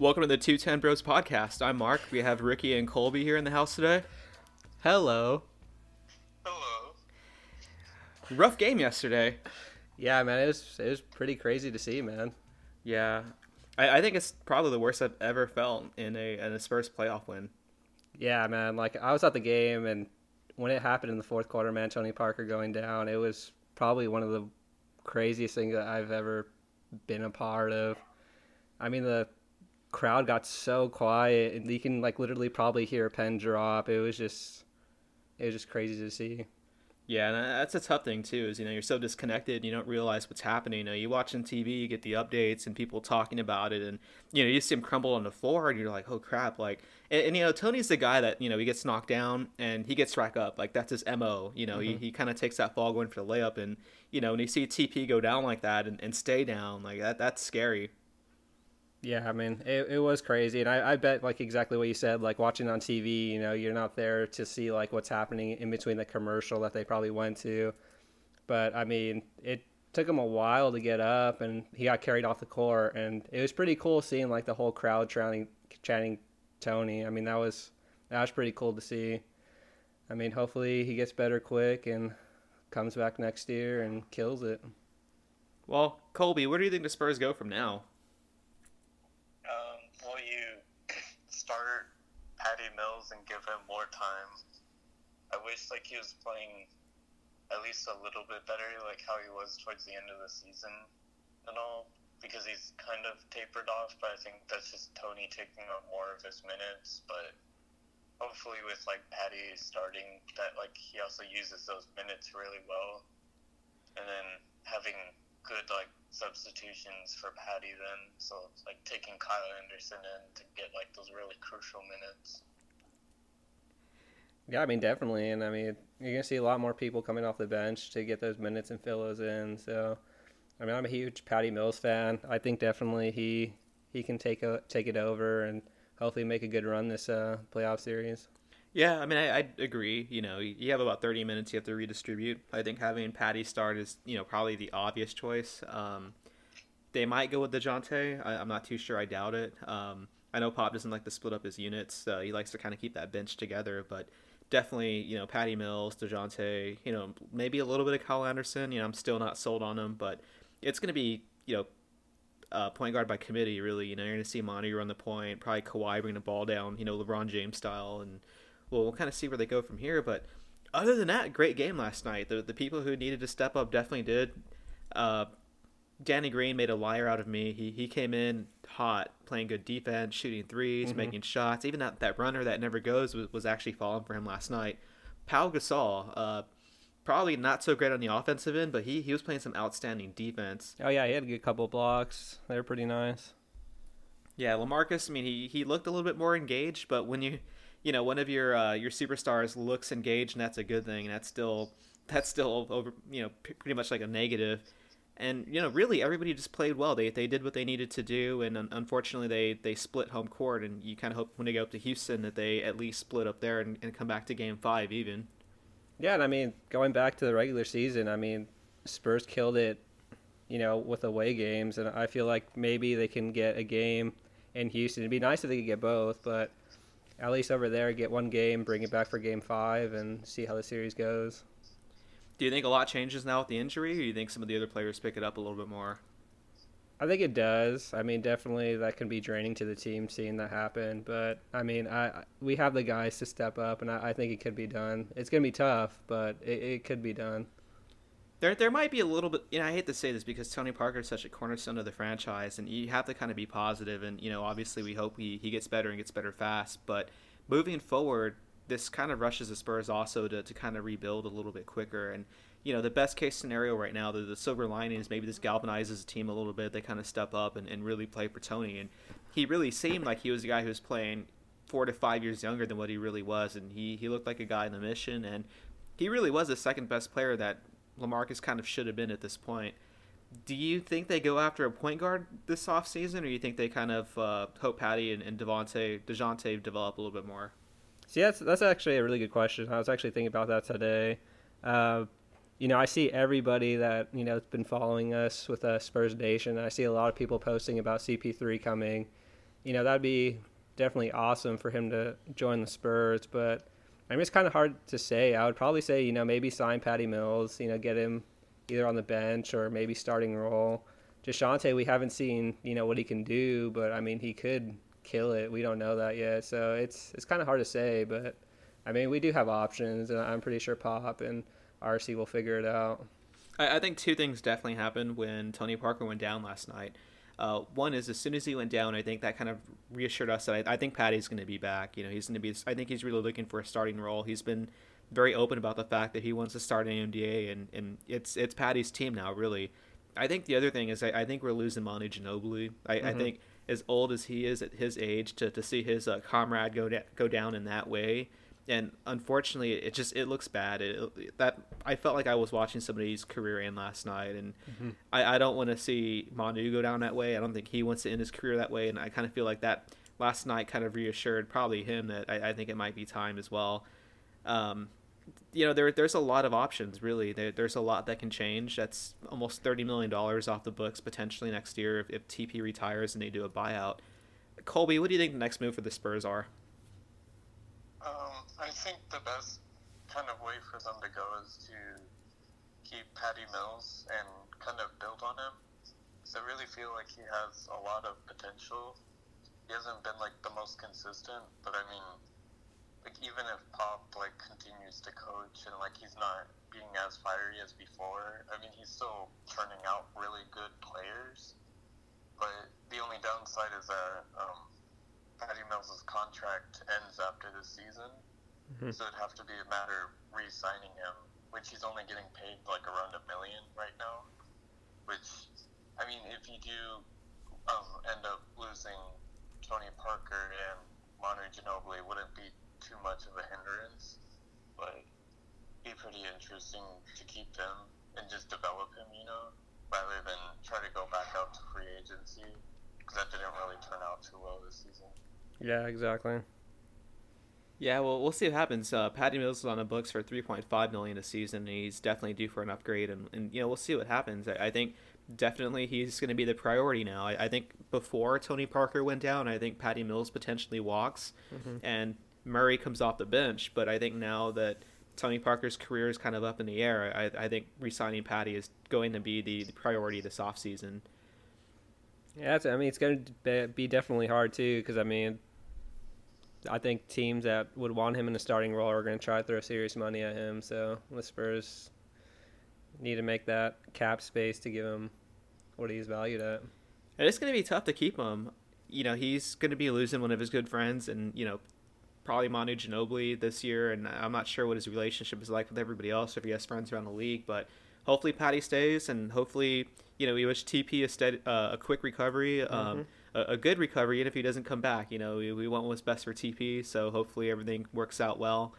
Welcome to the 210 Bros Podcast. I'm Mark. We have Ricky and Colby here in the house today. Hello. Hello. Rough game yesterday. Yeah, man, it was pretty crazy to see, man. Yeah. I think it's probably the worst I've ever felt in a Spurs playoff win. Yeah, man. Like, I was at the game, and when it happened in the fourth quarter, man, Tony Parker going down, it was probably one of the craziest things that I've ever been a part of. I mean, the crowd got so quiet, and you can, like, literally probably hear a pen drop. It was just crazy to see. Yeah, and that's a tough thing too, is, you know, you're so disconnected and you don't realize what's happening. You know, you watch on TV, you get the updates and people talking about it, and, you know, you see him crumble on the floor, and you're like, oh crap, like, and you know, Tony's the guy that, you know, he gets knocked down and he gets racked up, like, that's his MO. You know, mm-hmm. he kind of takes that fall going for the layup, and, you know, when you see TP go down like that and stay down like that, that's scary. Yeah, I mean, it was crazy, and I bet, like, exactly what you said, like, watching on TV, you know, you're not there to see, like, what's happening in between the commercial that they probably went to, but, I mean, it took him a while to get up, and he got carried off the court, and it was pretty cool seeing, like, the whole crowd chanting Tony. I mean, that was pretty cool to see. I mean, hopefully he gets better quick and comes back next year and kills it. Well, Colby, where do you think the Spurs go from now? Will you start Patty Mills and give him more time? I wish, like, he was playing at least a little bit better, like how he was towards the end of the season and all, because he's kind of tapered off, but I think that's just Tony taking up more of his minutes. But hopefully with, like, Patty starting, that, like, he also uses those minutes really well, and then having good, like, substitutions for Patty then, so it's like taking Kyle Anderson in to get, like, those really crucial minutes. Yeah, I mean, definitely, and I mean, you're gonna see a lot more people coming off the bench to get those minutes and fill those in. So, I mean, I'm a huge Patty Mills fan. I think definitely he can take it over and hopefully make a good run this playoff series. Yeah, I mean, I agree. You know, you have about 30 minutes you have to redistribute. I think having Patty start is, you know, probably the obvious choice. They might go with Dejounte. I'm not too sure. I doubt it. I know Pop doesn't like to split up his units. So he likes to kind of keep that bench together. But definitely, you know, Patty Mills, Dejounte, you know, maybe a little bit of Kyle Anderson. You know, I'm still not sold on him. But it's going to be, you know, point guard by committee, really. You know, you're going to see Monty run the point, probably Kawhi bring the ball down, you know, LeBron James style, and we'll kind of see where they go from here. But other than that, great game last night. The people who needed to step up definitely did. Danny Green made a liar out of me. He came in hot, playing good defense, shooting threes, mm-hmm. making shots. Even that runner that never goes was actually falling for him last night. Pau Gasol, probably not so great on the offensive end, but he was playing some outstanding defense. Oh, yeah, he had a good couple of blocks. They were pretty nice. Yeah, LaMarcus, I mean, he looked a little bit more engaged, but when you know, one of your superstars looks engaged, and that's a good thing. And that's still over, you know, pretty much like a negative. And, you know, really everybody just played well. They did what they needed to do, and unfortunately they split home court. And you kind of hope when they go up to Houston that they at least split up there and come back to Game 5 even. Yeah, and I mean, going back to the regular season, I mean, Spurs killed it, you know, with away games, and I feel like maybe they can get a game in Houston. It'd be nice if they could get both, but at least over there, get one game, bring it back for Game 5, and see how the series goes. Do you think a lot changes now with the injury, or do you think some of the other players pick it up a little bit more? I think it does. I mean, definitely that can be draining to the team seeing that happen. But, I mean, we have the guys to step up, and I think it could be done. It's going to be tough, but it could be done. There might be a little bit, you know, I hate to say this because Tony Parker is such a cornerstone of the franchise, and you have to kind of be positive. And, you know, obviously we hope he gets better and gets better fast. But moving forward, this kind of rushes the Spurs also to kind of rebuild a little bit quicker. And, you know, the best case scenario right now, the silver lining is maybe this galvanizes the team a little bit. They kind of step up and really play for Tony. And he really seemed like he was the guy who was playing 4 to 5 years younger than what he really was. And he looked like a guy in the mission. And he really was the second best player that LaMarcus kind of should have been at this point. Do you think they go after a point guard this offseason, or do you think they kind of hope Patty and Dejounte develop a little bit more? See, that's actually a really good question. I was actually thinking about that today. You know, I see everybody that, you know, has been following us with Spurs Nation. I see a lot of people posting about CP3 coming. you know, that'd be definitely awesome for him to join the Spurs. But I mean, it's kind of hard to say. I would probably say, you know, maybe sign Patty Mills, you know, get him either on the bench or maybe starting role. Dejounte, we haven't seen, you know, what he can do, but I mean, he could kill it. We don't know that yet. So it's kind of hard to say, but I mean, we do have options, and I'm pretty sure Pop and RC will figure it out. I think two things definitely happened when Tony Parker went down last night. One is, as soon as he went down, I think that kind of reassured us that I think Patty's going to be back. You know, he's going to be, I think he's really looking for a starting role. He's been very open about the fact that he wants to start an NBA, and it's Patty's team now, really. I think the other thing is, I think we're losing Monty Ginobili. I think, as old as he is at his age, to see his comrade go down in that way. And unfortunately, it looks bad. I felt like I was watching somebody's career end last night, and I don't want to see Manu go down that way. I don't think he wants to end his career that way, and I kind of feel like that last night kind of reassured probably him that I think it might be time as well. You know, there's a lot of options, really. There's a lot that can change. That's almost $30 million off the books potentially next year if TP retires and they do a buyout. Colby, what do you think the next move for the Spurs are? I think the best kind of way for them to go is to keep Patty Mills and kind of build on him. So I really feel like he has a lot of potential. He hasn't been like the most consistent, but I mean, like even if Pop like continues to coach and like he's not being as fiery as before, I mean, he's still turning out really good players. But the only downside is that Patty Mills' contract ends after this season, so it'd have to be a matter of re-signing him, which he's only getting paid like around $1 million right now, which, I mean, if you do end up losing Tony Parker and Monty Ginobili, wouldn't be too much of a hindrance, but it'd be pretty interesting to keep him and just develop him, you know, rather than try to go back out to free agency, because that didn't really turn out too well this season. Yeah, exactly. Yeah, well, we'll see what happens. Patty Mills is on the books for $3.5 million a season, and he's definitely due for an upgrade. And you know, we'll see what happens. I think definitely he's going to be the priority now. I think before Tony Parker went down, I think Patty Mills potentially walks, and Murray comes off the bench. But I think now that Tony Parker's career is kind of up in the air, I think re-signing Patty is going to be the priority this offseason. Yeah, I mean, it's going to be definitely hard, too, because, I mean, I think teams that would want him in a starting role are going to try to throw serious money at him. So the Spurs need to make that cap space to give him what he's valued at. And it's going to be tough to keep him. You know, he's going to be losing one of his good friends and, you know, probably Manu Ginobili this year. And I'm not sure what his relationship is like with everybody else, if he has friends around the league. But hopefully Patty stays, and hopefully, you know, we wish TP a quick recovery, a good recovery, and if he doesn't come back, you know, we want what's best for TP, so hopefully everything works out well.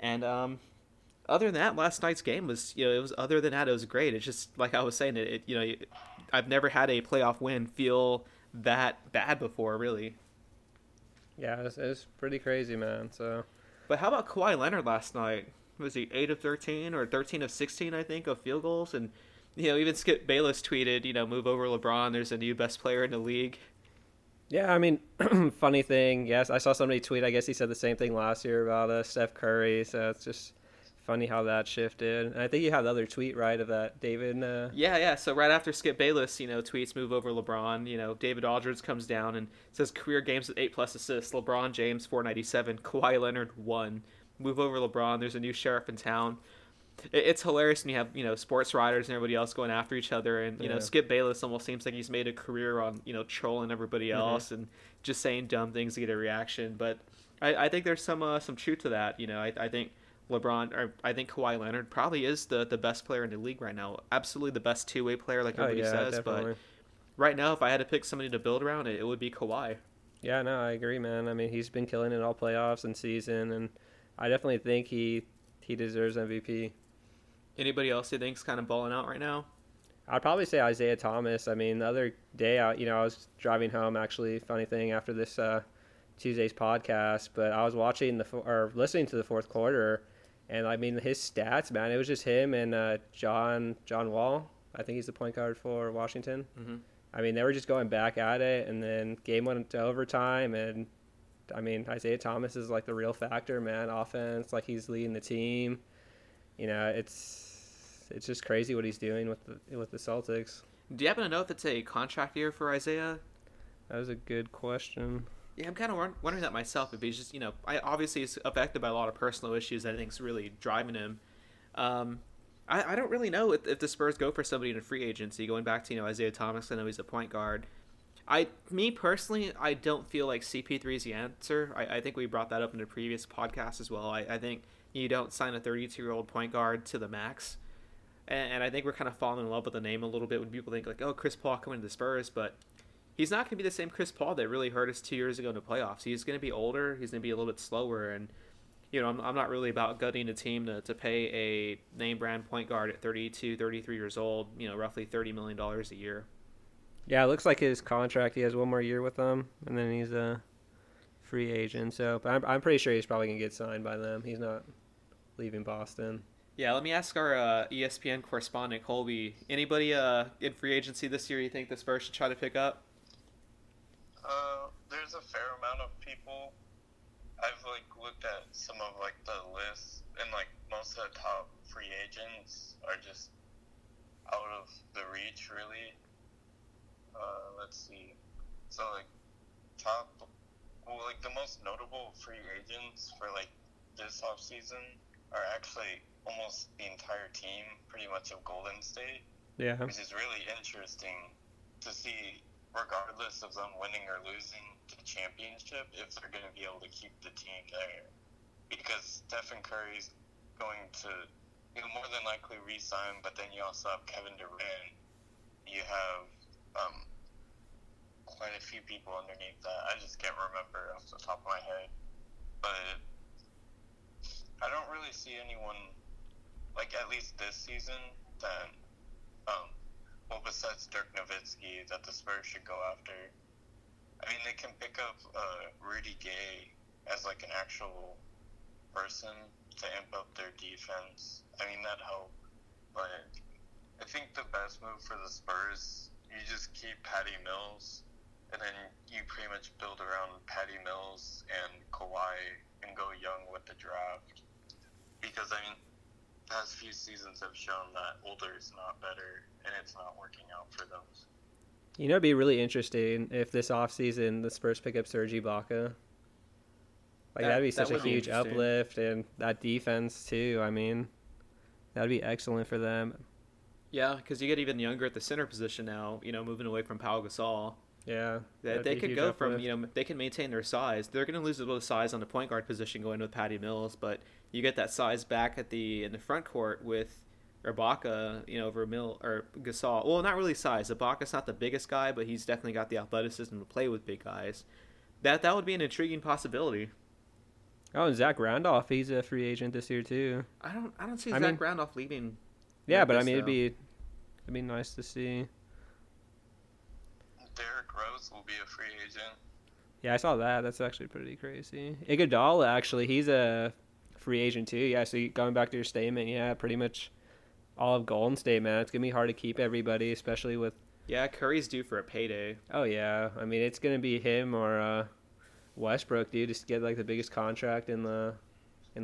And other than that, last night's game was, you know, it was great. It's just, like I was saying, I've never had a playoff win feel that bad before, really. Yeah, it was pretty crazy, man. So, but how about Kawhi Leonard last night? Was he 8 of 13 or 13 of 16, I think, of field goals? And, you know, even Skip Bayless tweeted, you know, move over LeBron, there's a new best player in the league. Yeah, I mean, funny thing, yes, I saw somebody tweet, I guess he said the same thing last year about Steph Curry, so it's just funny how that shifted. And I think you had the other tweet, right, of that David? Yeah, so right after Skip Bayless, you know, tweets move over LeBron, you know, David Aldridge comes down and says career games with 8-plus assists, LeBron James 497, Kawhi Leonard 1. Move over LeBron, there's a new sheriff in town. It's hilarious when you have, you know, sports writers and everybody else going after each other, and, you know, Skip Bayless almost seems like he's made a career on, you know, trolling everybody else and just saying dumb things to get a reaction. But I think there's some truth to that. You know, I think LeBron, or I think Kawhi Leonard probably is the best player in the league right now. Absolutely the best two-way player, like everybody says. Definitely. But right now, if I had to pick somebody to build around, it would be Kawhi. Yeah, no, I agree, man. I mean, he's been killing it all playoffs and season, and I definitely think he deserves MVP. Anybody else you think's kind of balling out right now? I'd probably say Isaiah Thomas. I mean, the other day, I was driving home, actually, funny thing, after this Tuesday's podcast, but I was listening to the fourth quarter, and I mean, his stats, man, it was just him and John Wall. I think he's the point guard for Washington. I mean, they were just going back at it, and then game went into overtime, and I mean, Isaiah Thomas is like the real factor, man. Offense, like he's leading the team. You know, it's just crazy what he's doing with the Celtics. Do you happen to know if it's a contract year for Isaiah? That was a good question. Yeah, I'm kind of wondering that myself. If he's just, you know, obviously he's affected by a lot of personal issues that I think is really driving him. I don't really know if the Spurs go for somebody in a free agency. Going back to, you know, Isaiah Thomas, I know he's a point guard. Me personally, I don't feel like CP3 is the answer. I think we brought that up in a previous podcast as well. I think you don't sign a 32-year-old point guard to the max. And I think we're kind of falling in love with the name a little bit when people think like, oh, Chris Paul coming to the Spurs, but he's not going to be the same Chris Paul that really hurt us 2 years ago in the playoffs. He's going to be older. He's going to be a little bit slower. And, you know, I'm not really about gutting a team to pay a name brand point guard at 32, 33 years old, you know, roughly $30 million a year. Yeah, it looks like his contract, he has one more year with them, and then he's a free agent. So, but I'm pretty sure he's probably going to get signed by them. He's not leaving Boston. Yeah, let me ask our ESPN correspondent, Colby. Anybody in free agency this year you think the Spurs should try to pick up? There's a fair amount of people. I've, like, looked at some of, like, the lists, and, like, most of the top free agents are just out of the reach, really. Let's see. So, like, the most notable free agents for, like, this offseason are actually almost the entire team, pretty much, of Golden State. Yeah. Which is really interesting to see, regardless of them winning or losing the championship, if they're going to be able to keep the team there. Because Stephen Curry's going to, you know, more than likely re-sign, but then you also have Kevin Durant. You have quite a few people underneath that. I just can't remember off the top of my head. But I don't really see anyone, like, at least this season, that well, besides Dirk Nowitzki, that the Spurs should go after. I mean, they can pick up Rudy Gay as, like, an actual person to amp up their defense. I mean, that'd help. But I think the best move for the Spurs, you just keep Patty Mills, and then you pretty much build around Patty Mills and Kawhi and go young with the draft. Because, I mean, past few seasons have shown that older is not better, and it's not working out for those. You know, it'd be really interesting if this offseason the Spurs pick up Serge Ibaka. Like, that'd be such a huge uplift, and that defense, too. I mean, that'd be excellent for them. Yeah, because you get even younger at the center position now, you know, moving away from Pau Gasol. Yeah. They could go from, you know, they can maintain their size. They're going to lose a little size on the point guard position going with Patty Mills, but you get that size back at in the front court with Ibaka, you know, over Mill or Gasol. Well, not really size. Ibaka's not the biggest guy, but he's definitely got the athleticism to play with big guys. That would be an intriguing possibility. Oh, and Zach Randolph, he's a free agent this year too. I don't see Zach Randolph leaving. Yeah, but I mean, it'd be nice to see. Derrick Rose will be a free agent. Yeah, I saw that. That's actually pretty crazy. Iguodala, actually, he's a free agent too. Yeah, so going back to your statement, yeah, pretty much all of Golden State, man. It's gonna be hard to keep everybody, especially with. Yeah, Curry's due for a payday. Oh yeah, I mean it's gonna be him or Westbrook, dude, just get like the biggest contract in the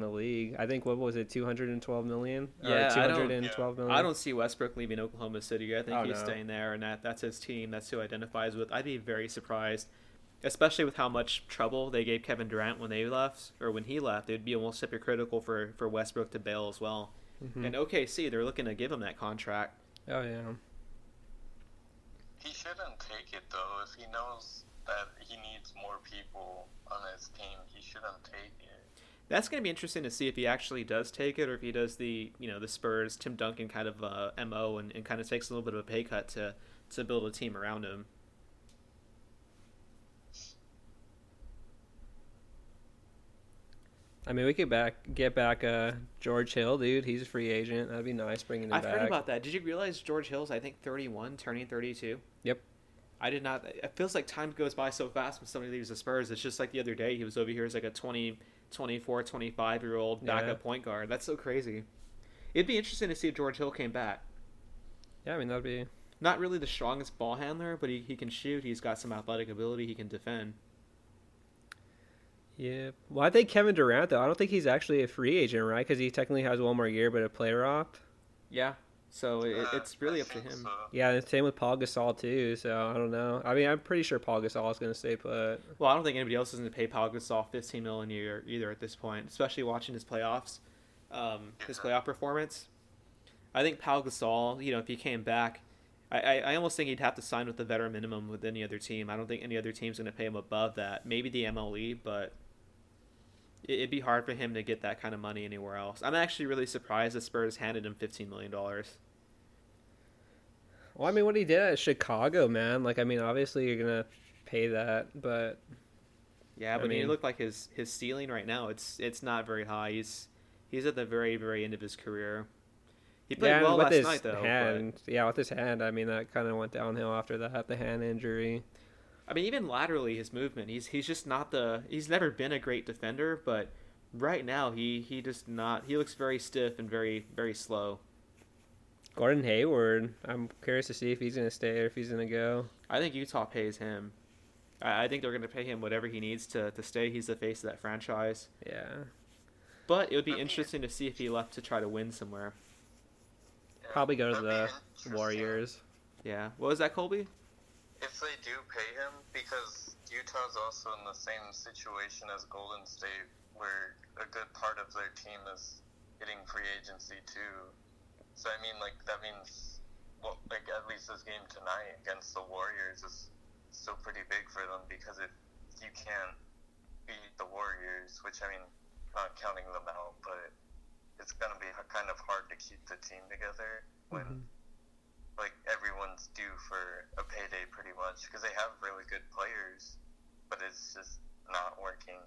league. I think, what was it, 212 million? Yeah, 212 million. I don't see Westbrook leaving Oklahoma City. I think staying there, and that's his team. That's who he identifies with. I'd be very surprised, especially with how much trouble they gave Kevin Durant when they left, or when he left. It'd be almost hypocritical for Westbrook to bail as well. Mm-hmm. And OKC, they're looking to give him that contract. Oh, yeah. He shouldn't take it, though. If he knows that he needs more people on his team, he shouldn't take it. That's going to be interesting to see if he actually does take it, or if he does the, you know, the Spurs, Tim Duncan kind of MO and kind of takes a little bit of a pay cut to build a team around him. I mean, we could get back George Hill, dude. He's a free agent. That'd be nice bringing him back. I've heard about that. Did you realize George Hill's, I think, 31, turning 32? Yep. I did not. It feels like time goes by so fast when somebody leaves the Spurs. It's just like the other day he was over here as like a 20... 24, 25-year-old backup point guard. That's so crazy. It'd be interesting to see if George Hill came back. Yeah, I mean, that'd be... not really the strongest ball handler, but he can shoot. He's got some athletic ability. He can defend. Yeah. Well, I think Kevin Durant, though, I don't think he's actually a free agent, right? Because he technically has one more year, but a player opt. Yeah. So it's really up to him. So. Yeah, and the same with Pau Gasol, too. So I don't know. I mean, I'm pretty sure Pau Gasol is going to stay put. Well, I don't think anybody else is going to pay Pau Gasol $15 million a year either at this point, especially watching his playoffs, his playoff performance. I think Pau Gasol, you know, if he came back, I almost think he'd have to sign with the veteran minimum with any other team. I don't think any other team's going to pay him above that. Maybe the MLE, but it'd be hard for him to get that kind of money anywhere else. I'm actually really surprised the Spurs handed him $15 million. Well, I mean, what he did at Chicago, man. Like, I mean, obviously you're going to pay that, but... Yeah, but I mean, you look like his ceiling right now, it's not very high. He's at the very, very end of his career. He played well last night, though. Hand, but... Yeah, with his hand. I mean, that kind of went downhill after that, the hand injury. I mean, even laterally, his movement. He's just not the... He's never been a great defender, but right now, he just not... He looks very stiff and very, very slow. Gordon Hayward, I'm curious to see if he's going to stay or if he's going to go. I think Utah pays him. I think they're going to pay him whatever he needs to stay. He's the face of that franchise. Yeah. But it would be interesting to see if he left to try to win somewhere. Probably go to the Warriors. Yeah. What was that, Colby? If they do pay him, because Utah's also in the same situation as Golden State, where a good part of their team is hitting free agency, too. So, I mean, like, that means, well, like, at least this game tonight against the Warriors is still pretty big for them, because if you can't beat the Warriors, which, I mean, not counting them out, but... It's going to be kind of hard to keep the team together when, like, everyone's due for a payday pretty much, because they have really good players, but it's just not working.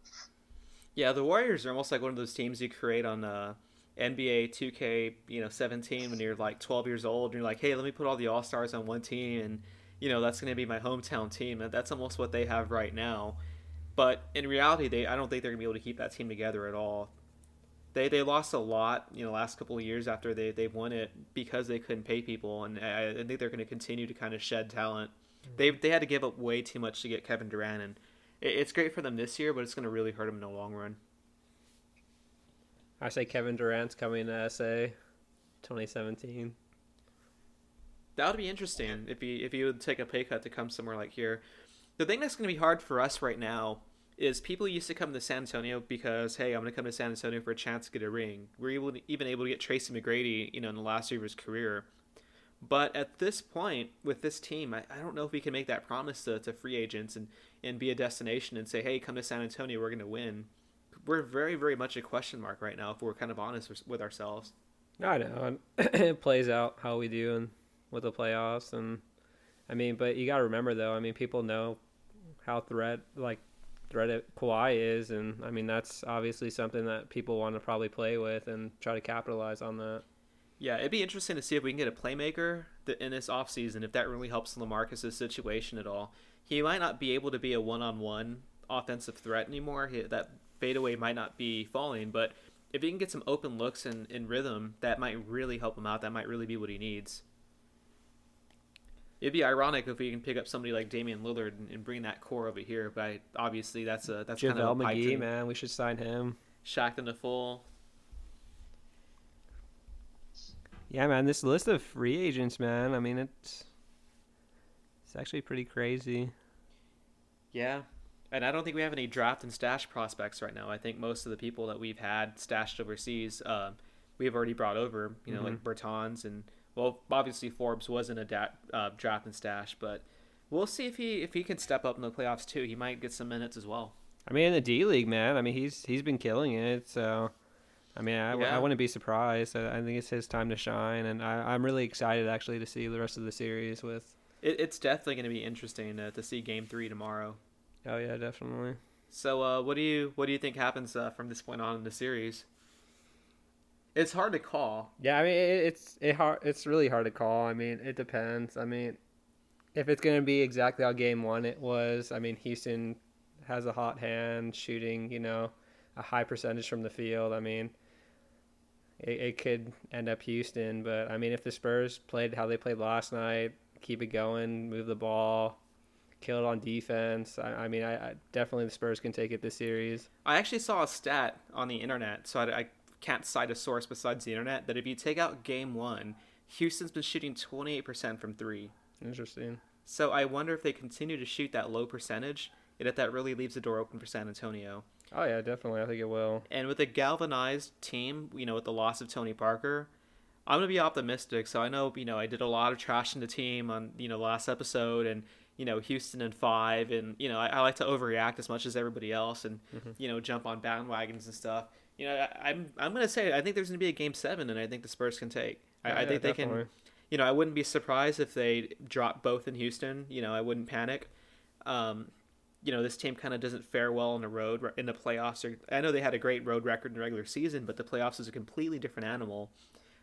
Yeah, the Warriors are almost like one of those teams you create on NBA 2K, you know, 17 when you're, like, 12 years old, and you're like, hey, let me put all the All-Stars on one team, and, you know, that's going to be my hometown team. That's almost what they have right now. But in reality, I don't think they're going to be able to keep that team together at all. They lost a lot, you know, last couple of years after they won it, because they couldn't pay people, and I think they're going to continue to kind of shed talent. They had to give up way too much to get Kevin Durant, and it's great for them this year, but it's going to really hurt them in the long run. I say Kevin Durant's coming to SA 2017. That would be interesting if he would take a pay cut to come somewhere like here. The thing that's going to be hard for us right now is people used to come to San Antonio because, hey, I'm going to come to San Antonio for a chance to get a ring. We're even able to get Tracy McGrady, you know, in the last year of his career. But at this point, with this team, I don't know if we can make that promise to free agents and be a destination and say, hey, come to San Antonio, we're going to win. We're very, very much a question mark right now if we're kind of honest with ourselves. I know. It plays out how we do and with the playoffs. And I mean, but you got to remember, though, I mean, people know how threat at Kawhi is, and I mean that's obviously something that people want to probably play with and try to capitalize on that. Yeah, it'd be interesting to see if we can get a playmaker in this offseason, if that really helps LaMarcus's situation at all. He might not be able to be a one-on-one offensive threat anymore. That fadeaway might not be falling, but if he can get some open looks and rhythm, that might really help him out. That might really be what he needs. It'd be ironic if we can pick up somebody like Damian Lillard and bring that core over here, but obviously that's kind of a pipe dream. JaVale McGee, man, we should sign him. Shacked into full. Yeah, man, this list of free agents, man. I mean, it's actually pretty crazy. Yeah, and I don't think we have any draft and stash prospects right now. I think most of the people that we've had stashed overseas, we've already brought over. You know, like Bertans and. Well, obviously Forbes wasn't a draft and stash, but we'll see if he can step up in the playoffs too. He might get some minutes as well. I mean, in the D League, man. I mean, he's been killing it. So, I mean, I wouldn't be surprised. I think it's his time to shine, and I'm really excited actually to see the rest of the series with. It's definitely going to be interesting to see Game 3 tomorrow. Oh yeah, definitely. So, what do you think happens from this point on in the series? It's hard to call. Yeah, I mean, it's really hard to call. I mean, it depends. I mean, if it's going to be exactly how Game 1 it was, I mean, Houston has a hot hand shooting, you know, a high percentage from the field. I mean, it could end up Houston. But, I mean, if the Spurs played how they played last night, keep it going, move the ball, kill it on defense. I mean, definitely the Spurs can take it this series. I actually saw a stat on the internet, so I can't cite a source besides the internet, that if you take out game one, Houston's been shooting 28% from three. Interesting. So I wonder if they continue to shoot that low percentage, and if that really leaves the door open for San Antonio. Oh, yeah, definitely. I think it will. And with a galvanized team, you know, with the loss of Tony Parker, I'm going to be optimistic. So I know, you know, I did a lot of trashing the team on, you know, last episode, and, you know, Houston in 5. And, you know, I like to overreact as much as everybody else and, you know, jump on bandwagons and stuff. You know, I'm going to say I think there's going to be a game 7, and I think the Spurs can take. I think they definitely can. You know, I wouldn't be surprised if they drop both in Houston. You know, I wouldn't panic. You know, this team kind of doesn't fare well on the road in the playoffs. I know they had a great road record in the regular season, but the playoffs is a completely different animal.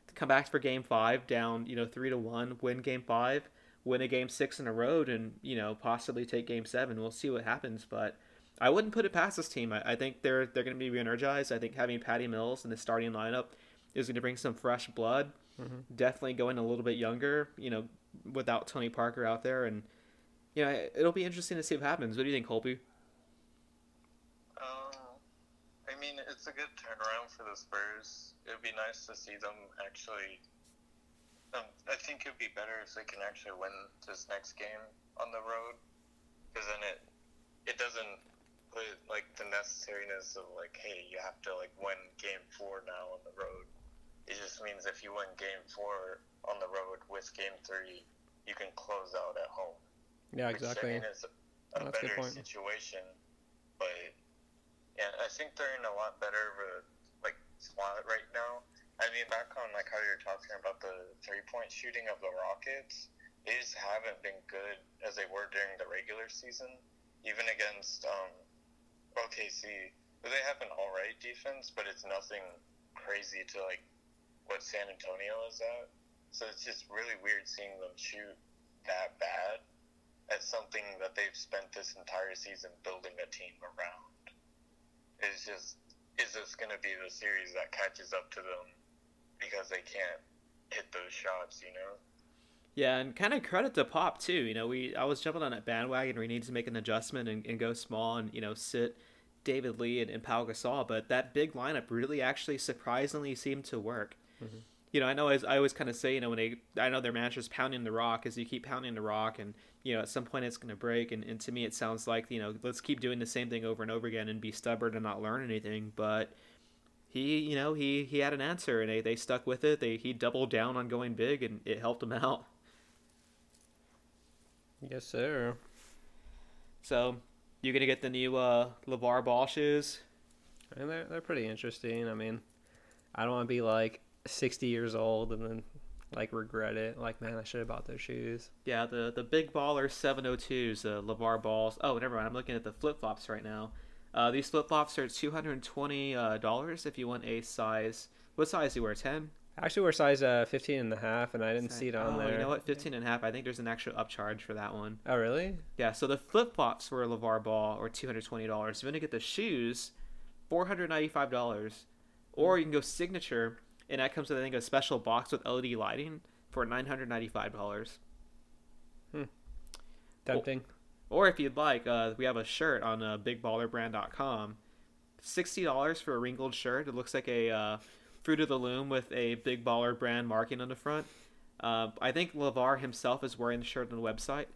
To come back for game 5 down, you know, 3-1, win game 5, win a game 6 in a road, and, you know, possibly take game 7. We'll see what happens, but I wouldn't put it past this team. I think they're going to be re-energized. I think having Patty Mills in the starting lineup is going to bring some fresh blood. Mm-hmm. Definitely going a little bit younger, you know, without Tony Parker out there, and you know, it'll be interesting to see what happens. What do you think, Colby? I mean, it's a good turnaround for the Spurs. It'd be nice to see them actually. I think it'd be better if they can actually win this next game on the road, because then it doesn't put like the necessariness of like, hey, you have to like win game 4 now on the road. It just means if you win game 4 on the road with game 3, you can close out at home. Yeah, exactly. Which, I mean, is a better situation, but yeah, I think they're in a lot better of a, like, spot right now. I mean, back on like how you're talking about the 3-point shooting of the Rockets, they just haven't been good as they were during the regular season, even against OKC. They have an all right defense, but it's nothing crazy to like what San Antonio is at. So it's just really weird seeing them shoot that bad at something that they've spent this entire season building a team around. It's just, is this going to be the series that catches up to them because they can't hit those shots, you know? Yeah, and kind of credit to Pop, too. You know, I was jumping on that bandwagon where he needs to make an adjustment and go small and, you know, sit David Lee and Pau Gasol, but that big lineup really actually surprisingly seemed to work. Mm-hmm. You know, I know I always kind of say, you know, I know their manager's pounding the rock, as you keep pounding the rock, and, you know, at some point it's going to break. And to me, it sounds like, you know, let's keep doing the same thing over and over again and be stubborn and not learn anything. But he, you know, he had an answer, and they stuck with it. He doubled down on going big, and it helped him out. Yes, sir. So you're going to get the new LaVar Ball shoes? I mean, they're pretty interesting. I mean, I don't want to be like 60 years old and then like regret it, like, man, I should have bought those shoes. Yeah, the Big Baller 702s, the LaVar Balls. Oh, never mind, I'm looking at the flip-flops right now. These flip-flops are $220 if you want a size. What size do you wear, 10? I actually wear size 15 and a half, and I didn't see it on there. You know what, 15 and a half, I think there's an extra upcharge for that one. Oh, really? Yeah, so the flip-flops were LaVar Ball or $220. You're going to get the shoes, $495, or you can go signature, and that comes with, I think, a special box with LED lighting for $995. Tempting. Or if you'd like, we have a shirt on BigBallerBrand.com. $60 for a wrinkled shirt. It looks like a Fruit of the Loom with a Big Baller Brand marking on the front. I think LaVar himself is wearing the shirt on the website.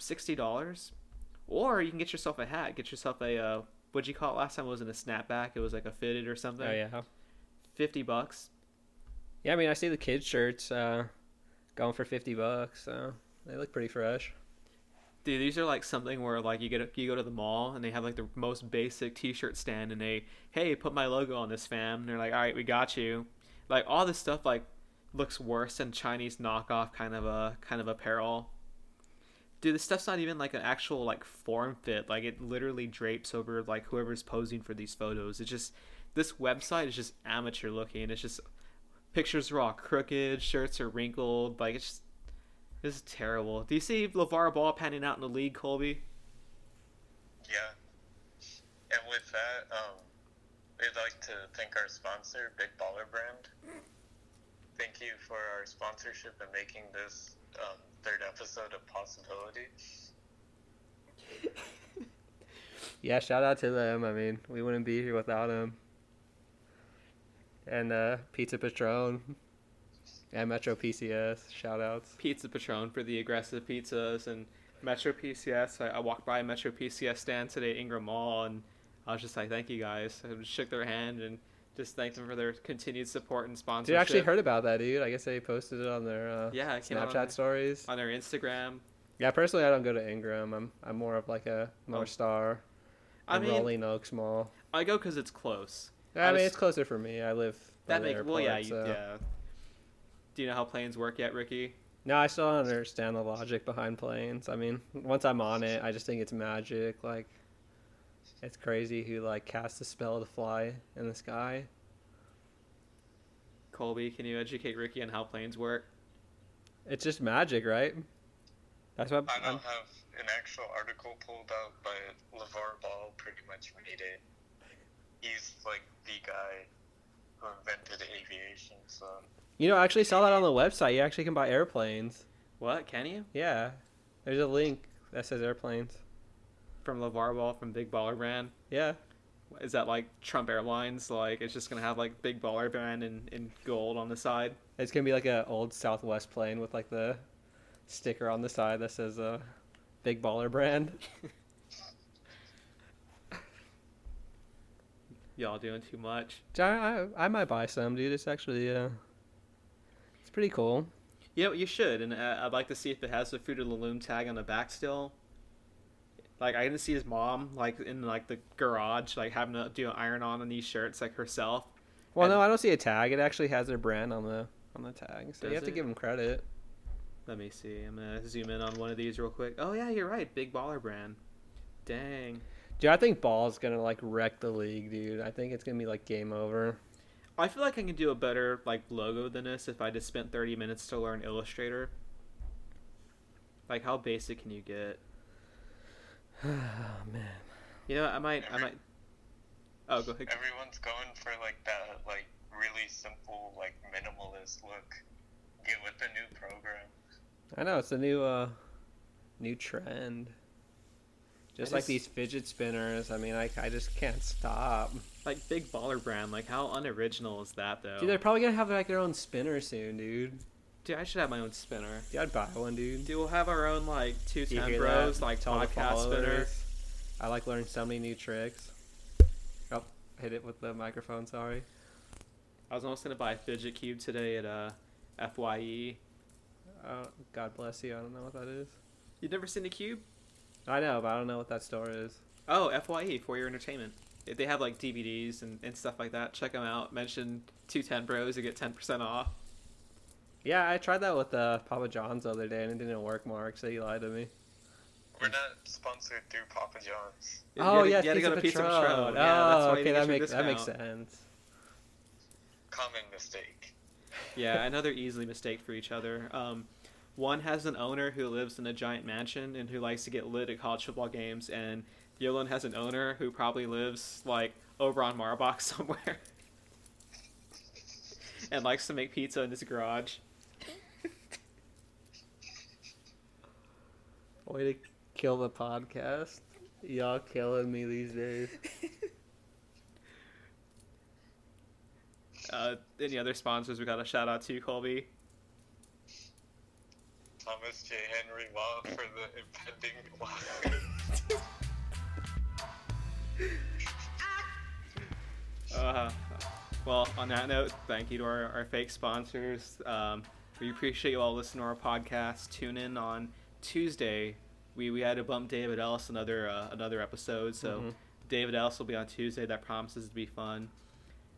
$60. Or you can get yourself a hat. Get yourself a, what'd you call it last time? It wasn't a snapback. It was like a fitted or something. Oh, yeah. $50. Yeah, I mean, I see the kids' shirts going for $50, so they look pretty fresh. Dude, these are like something where like you go to the mall and they have like the most basic T-shirt stand, and they, hey, put my logo on this, fam. And they're like, all right, we got you. Like all this stuff like looks worse than Chinese knockoff kind of apparel. Dude, this stuff's not even like an actual like form fit. Like it literally drapes over like whoever's posing for these photos. It's just. This website is just amateur looking. It's just pictures are all crooked, shirts are wrinkled. Like it's just, this is terrible. Do you see LaVar Ball panning out in the league, Colby? Yeah. And with that, we'd like to thank our sponsor, Big Baller Brand. Thank you for our sponsorship and making this third episode of Possibility. Yeah, shout out to them. I mean, we wouldn't be here without them. And Pizza Patron and MetroPCS, shout outs. Pizza Patron for the aggressive pizzas, and MetroPCS. I walked by a MetroPCS stand today at Ingram Mall, and I was just like, thank you guys. I shook their hand and just thanked them for their continued support and sponsorship. Dude, I actually heard about that, dude. I guess they posted it on their Snapchat stories. On their Instagram. Yeah, personally, I don't go to Ingram. I'm more of like a North Star. Rolling Oaks Mall. I go because it's close. I mean, it's closer for me. I live by the airport. Well, yeah, so. Yeah. Do you know how planes work yet, Ricky? No, I still don't understand the logic behind planes. I mean, once I'm on it, I just think it's magic. Like, it's crazy who like casts a spell to fly in the sky. Colby, can you educate Ricky on how planes work? It's just magic, right? That's what I don't have an actual article pulled out by LaVar Ball. Pretty much made it. He's like the guy who invented aviation. So I actually saw that on the website. You actually can buy airplanes. What? Can you? Yeah, there's a link that says airplanes from LaVar Ball from Big Baller Brand. Yeah. Is that like Trump Airlines? Like it's just gonna have like Big Baller Brand in gold on the side. It's gonna be like an old Southwest plane with like the sticker on the side that says Big Baller Brand. Y'all doing too much. I might buy some, dude. It's actually it's pretty cool. Yeah, you should. And I'd like to see if it has the Fruit of the Loom tag on the back still. Like I didn't see his mom like in like the garage like having to do an iron on these shirts like herself. Well, no, I don't see a tag. It actually has their brand on the tag. So you have to give them credit. Let me see. I'm going to zoom in on one of these real quick. Oh, yeah, you're right. Big Baller Brand. Dang. Dude, I think Ball's going to, like, wreck the league, dude. I think it's going to be, like, game over. I feel like I can do a better, like, logo than this if I just spent 30 minutes to learn Illustrator. Like, how basic can you get? Oh, man. You know, I might... Oh, go ahead. Everyone's going for, like, that, like, really simple, like, minimalist look. Get with the new program. I know, it's a new trend. Just like these fidget spinners. I mean, I just can't stop. Like Big Baller Brand. Like, how unoriginal is that, though? Dude, they're probably going to have, like, their own spinner soon, dude. Dude, I should have my own spinner. Yeah, I'd buy one, dude. Dude, we'll have our own, like, 210 Bros, like, podcast spinner. I, like, learned so many new tricks. Oh, hit it with the microphone, sorry. I was almost going to buy a fidget cube today at, FYE. God bless you. I don't know what that is. You've never seen a cube? I know, but I don't know what that store is. Oh, FYE, For Your Entertainment. If they have like DVDs and stuff like that, check them out. Mention 210 Bros to get 10% off. Yeah, I tried that with Papa John's the other day and it didn't work, Mark, so you lied to me. We're not sponsored through Papa John's. Oh, yeah, Pizza Patron. Oh, yeah, okay, that makes sense. Common mistake. Yeah, another easily mistake for each other. One has an owner who lives in a giant mansion and who likes to get lit at college football games, and the other one has an owner who probably lives like over on Marbach somewhere and likes to make pizza in his garage. Way to kill the podcast. Y'all killing me these days. Any other sponsors we got a shout out to, Colby? Thomas J. Henry Law for the impending lawsuit. Well, on that note, thank you to our fake sponsors. We appreciate you all listening to our podcast. Tune in on Tuesday. We had to bump David Ellis another episode, so David Ellis will be on Tuesday. That promises to be fun.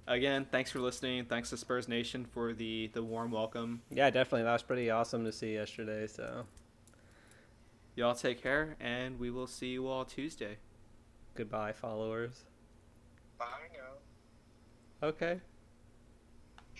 Again, thanks for listening. Thanks to Spurs Nation for the warm welcome. Yeah, definitely. That was pretty awesome to see yesterday. So, y'all take care, and we will see you all Tuesday. Goodbye, followers. Bye now. Okay.